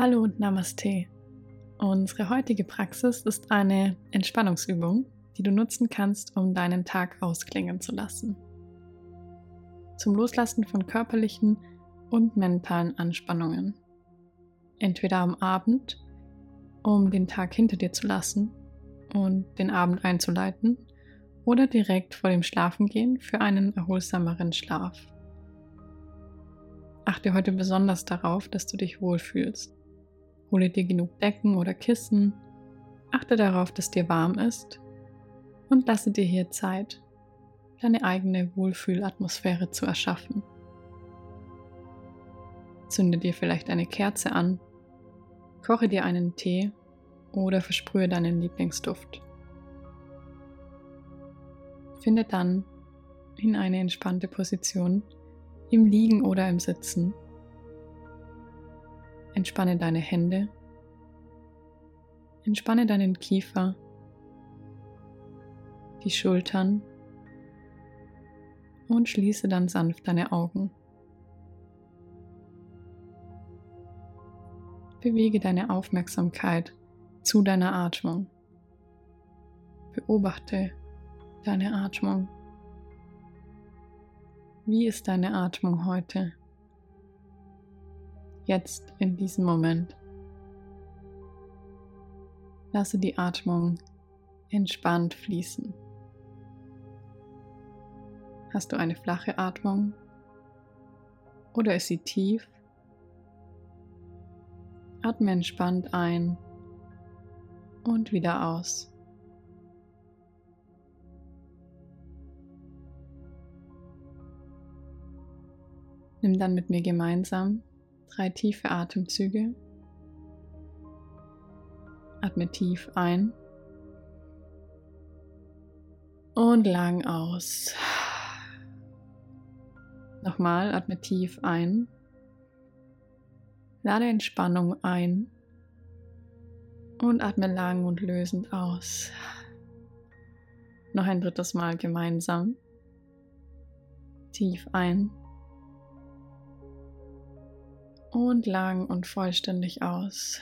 Hallo und Namaste. Unsere heutige Praxis ist eine Entspannungsübung, die du nutzen kannst, um deinen Tag ausklingen zu lassen. Zum Loslassen von körperlichen und mentalen Anspannungen. Entweder am Abend, um den Tag hinter dir zu lassen und den Abend einzuleiten, oder direkt vor dem Schlafengehen für einen erholsameren Schlaf. Achte heute besonders darauf, dass du dich wohlfühlst. Hole dir genug Decken oder Kissen, achte darauf, dass dir warm ist und lasse dir hier Zeit, deine eigene Wohlfühlatmosphäre zu erschaffen. Zünde dir vielleicht eine Kerze an, koche dir einen Tee oder versprühe deinen Lieblingsduft. Finde dann in eine entspannte Position, im Liegen oder im Sitzen. Entspanne deine Hände, entspanne deinen Kiefer, die Schultern und schließe dann sanft deine Augen. Bewege deine Aufmerksamkeit zu deiner Atmung. Beobachte deine Atmung. Wie ist deine Atmung heute? Jetzt, in diesem Moment, lasse die Atmung entspannt fließen. Hast du eine flache Atmung oder ist sie tief? Atme entspannt ein und wieder aus. Nimm dann mit mir gemeinsam 3 tiefe Atemzüge. Atme tief ein und lang aus. Nochmal, atme tief ein. Lade Entspannung ein und atme lang und lösend aus. Noch ein drittes Mal gemeinsam. Tief ein. Und lang und vollständig aus.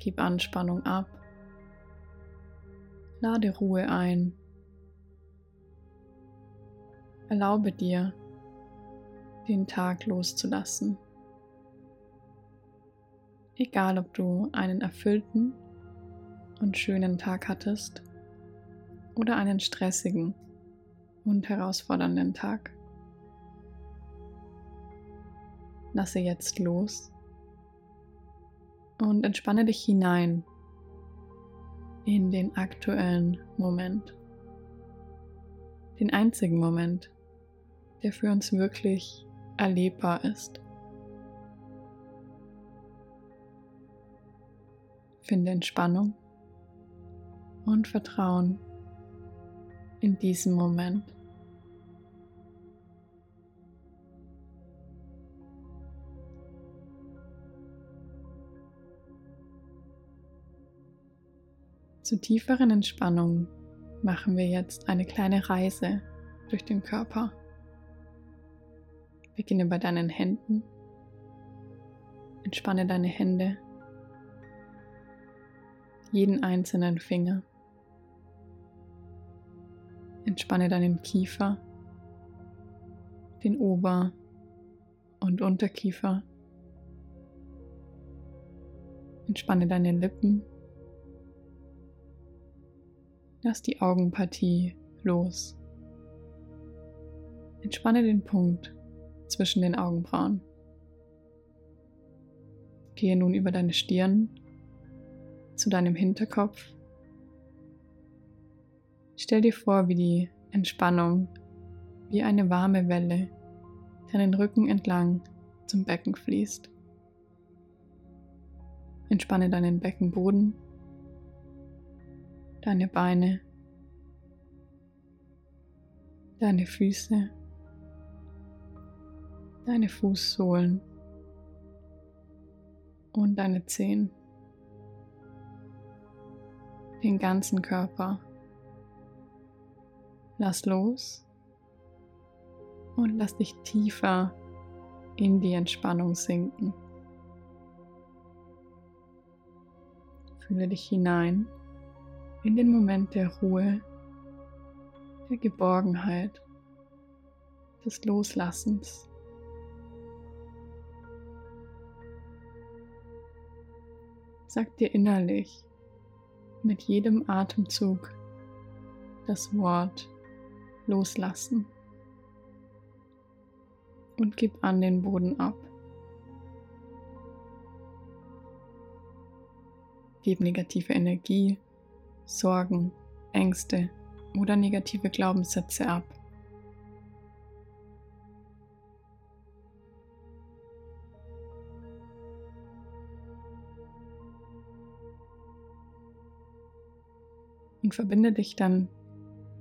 Gib Anspannung ab. Lade Ruhe ein. Erlaube dir, den Tag loszulassen. Egal, ob du einen erfüllten und schönen Tag hattest oder einen stressigen und herausfordernden Tag. Lasse jetzt los und entspanne dich hinein in den aktuellen Moment. Den einzigen Moment, der für uns wirklich erlebbar ist. Finde Entspannung und Vertrauen in diesem Moment. Zur tieferen Entspannung machen wir jetzt eine kleine Reise durch den Körper. Beginne bei deinen Händen. Entspanne deine Hände, jeden einzelnen Finger. Entspanne deinen Kiefer, den Ober- und Unterkiefer. Entspanne deine Lippen. Lass die Augenpartie los. Entspanne den Punkt zwischen den Augenbrauen. Gehe nun über deine Stirn zu deinem Hinterkopf. Stell dir vor, wie die Entspannung wie eine warme Welle deinen Rücken entlang zum Becken fließt. Entspanne deinen Beckenboden. Deine Beine, deine Füße, deine Fußsohlen und deine Zehen. Den ganzen Körper. Lass los und lass dich tiefer in die Entspannung sinken. Fühle dich hinein in den Moment der Ruhe, der Geborgenheit, des Loslassens. Sag dir innerlich mit jedem Atemzug das Wort loslassen und gib an den Boden ab. Gib negative Energie, Sorgen, Ängste oder negative Glaubenssätze ab. Und verbinde dich dann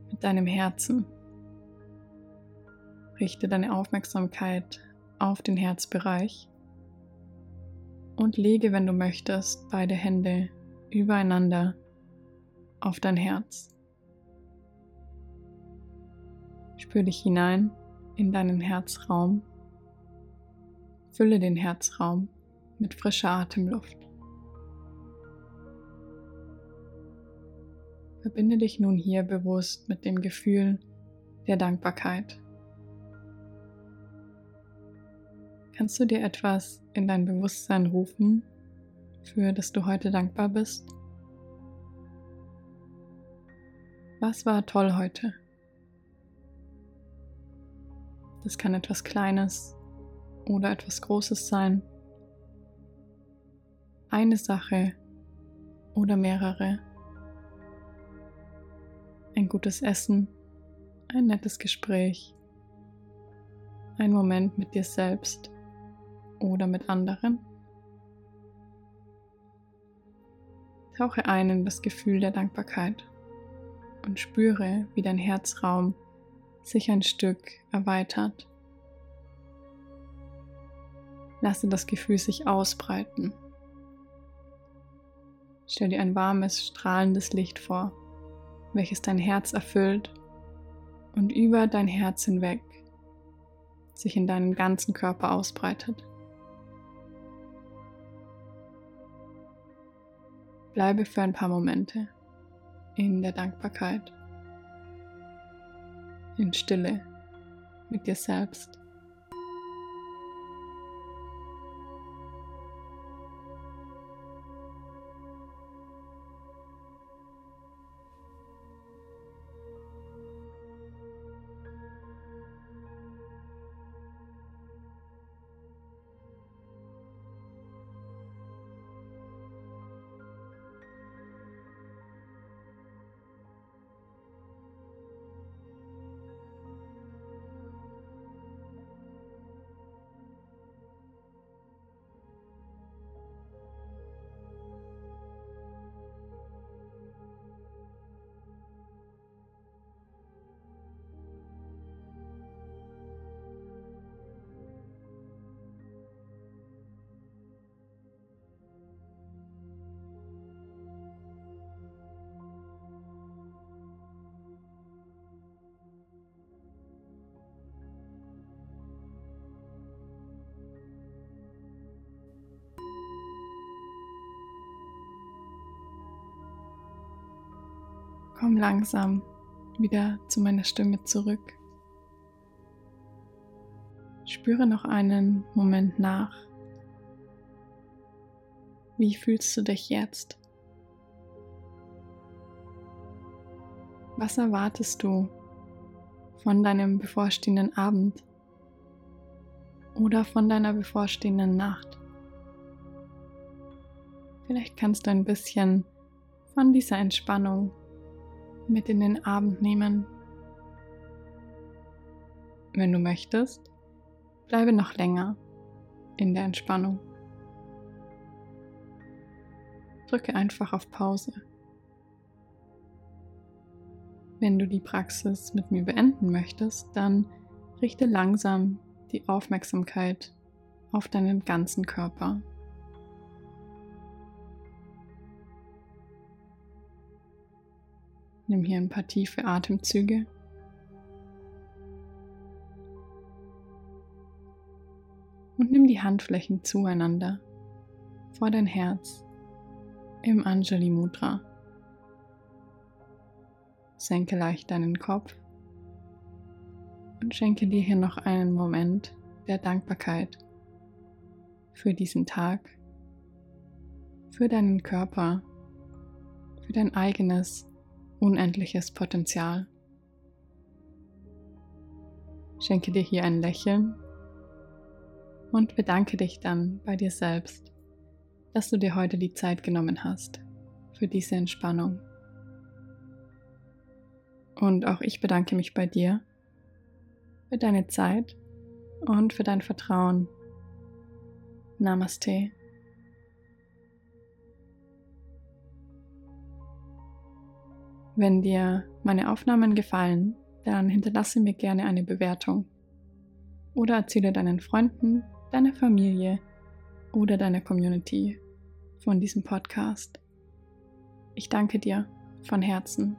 mit deinem Herzen. Richte deine Aufmerksamkeit auf den Herzbereich und lege, wenn du möchtest, beide Hände übereinander auf dein Herz. Spür dich hinein in deinen Herzraum. Fülle den Herzraum mit frischer Atemluft. Verbinde dich nun hier bewusst mit dem Gefühl der Dankbarkeit. Kannst du dir etwas in dein Bewusstsein rufen, für das du heute dankbar bist? Was war toll heute? Das kann etwas Kleines oder etwas Großes sein. Eine Sache oder mehrere. Ein gutes Essen, ein nettes Gespräch, ein Moment mit dir selbst oder mit anderen. Tauche ein in das Gefühl der Dankbarkeit und spüre, wie dein Herzraum sich ein Stück erweitert. Lasse das Gefühl sich ausbreiten. Stell dir ein warmes, strahlendes Licht vor, welches dein Herz erfüllt und über dein Herz hinweg sich in deinen ganzen Körper ausbreitet. Bleibe für ein paar Momente in der Dankbarkeit, in Stille mit dir selbst. Komm langsam wieder zu meiner Stimme zurück. Spüre noch einen Moment nach. Wie fühlst du dich jetzt? Was erwartest du von deinem bevorstehenden Abend oder von deiner bevorstehenden Nacht? Vielleicht kannst du ein bisschen von dieser Entspannung mit in den Abend nehmen. Wenn du möchtest, bleibe noch länger in der Entspannung. Drücke einfach auf Pause. Wenn du die Praxis mit mir beenden möchtest, dann richte langsam die Aufmerksamkeit auf deinen ganzen Körper. Nimm hier ein paar tiefe Atemzüge. Und nimm die Handflächen zueinander vor dein Herz im Anjali Mudra. Senke leicht deinen Kopf und schenke dir hier noch einen Moment der Dankbarkeit für diesen Tag, für deinen Körper, für dein eigenes, unendliches Potenzial. Schenke dir hier ein Lächeln und bedanke dich dann bei dir selbst, dass du dir heute die Zeit genommen hast für diese Entspannung. Und auch ich bedanke mich bei dir für deine Zeit und für dein Vertrauen. Namaste. Wenn dir meine Aufnahmen gefallen, dann hinterlasse mir gerne eine Bewertung oder erzähle deinen Freunden, deiner Familie oder deiner Community von diesem Podcast. Ich danke dir von Herzen.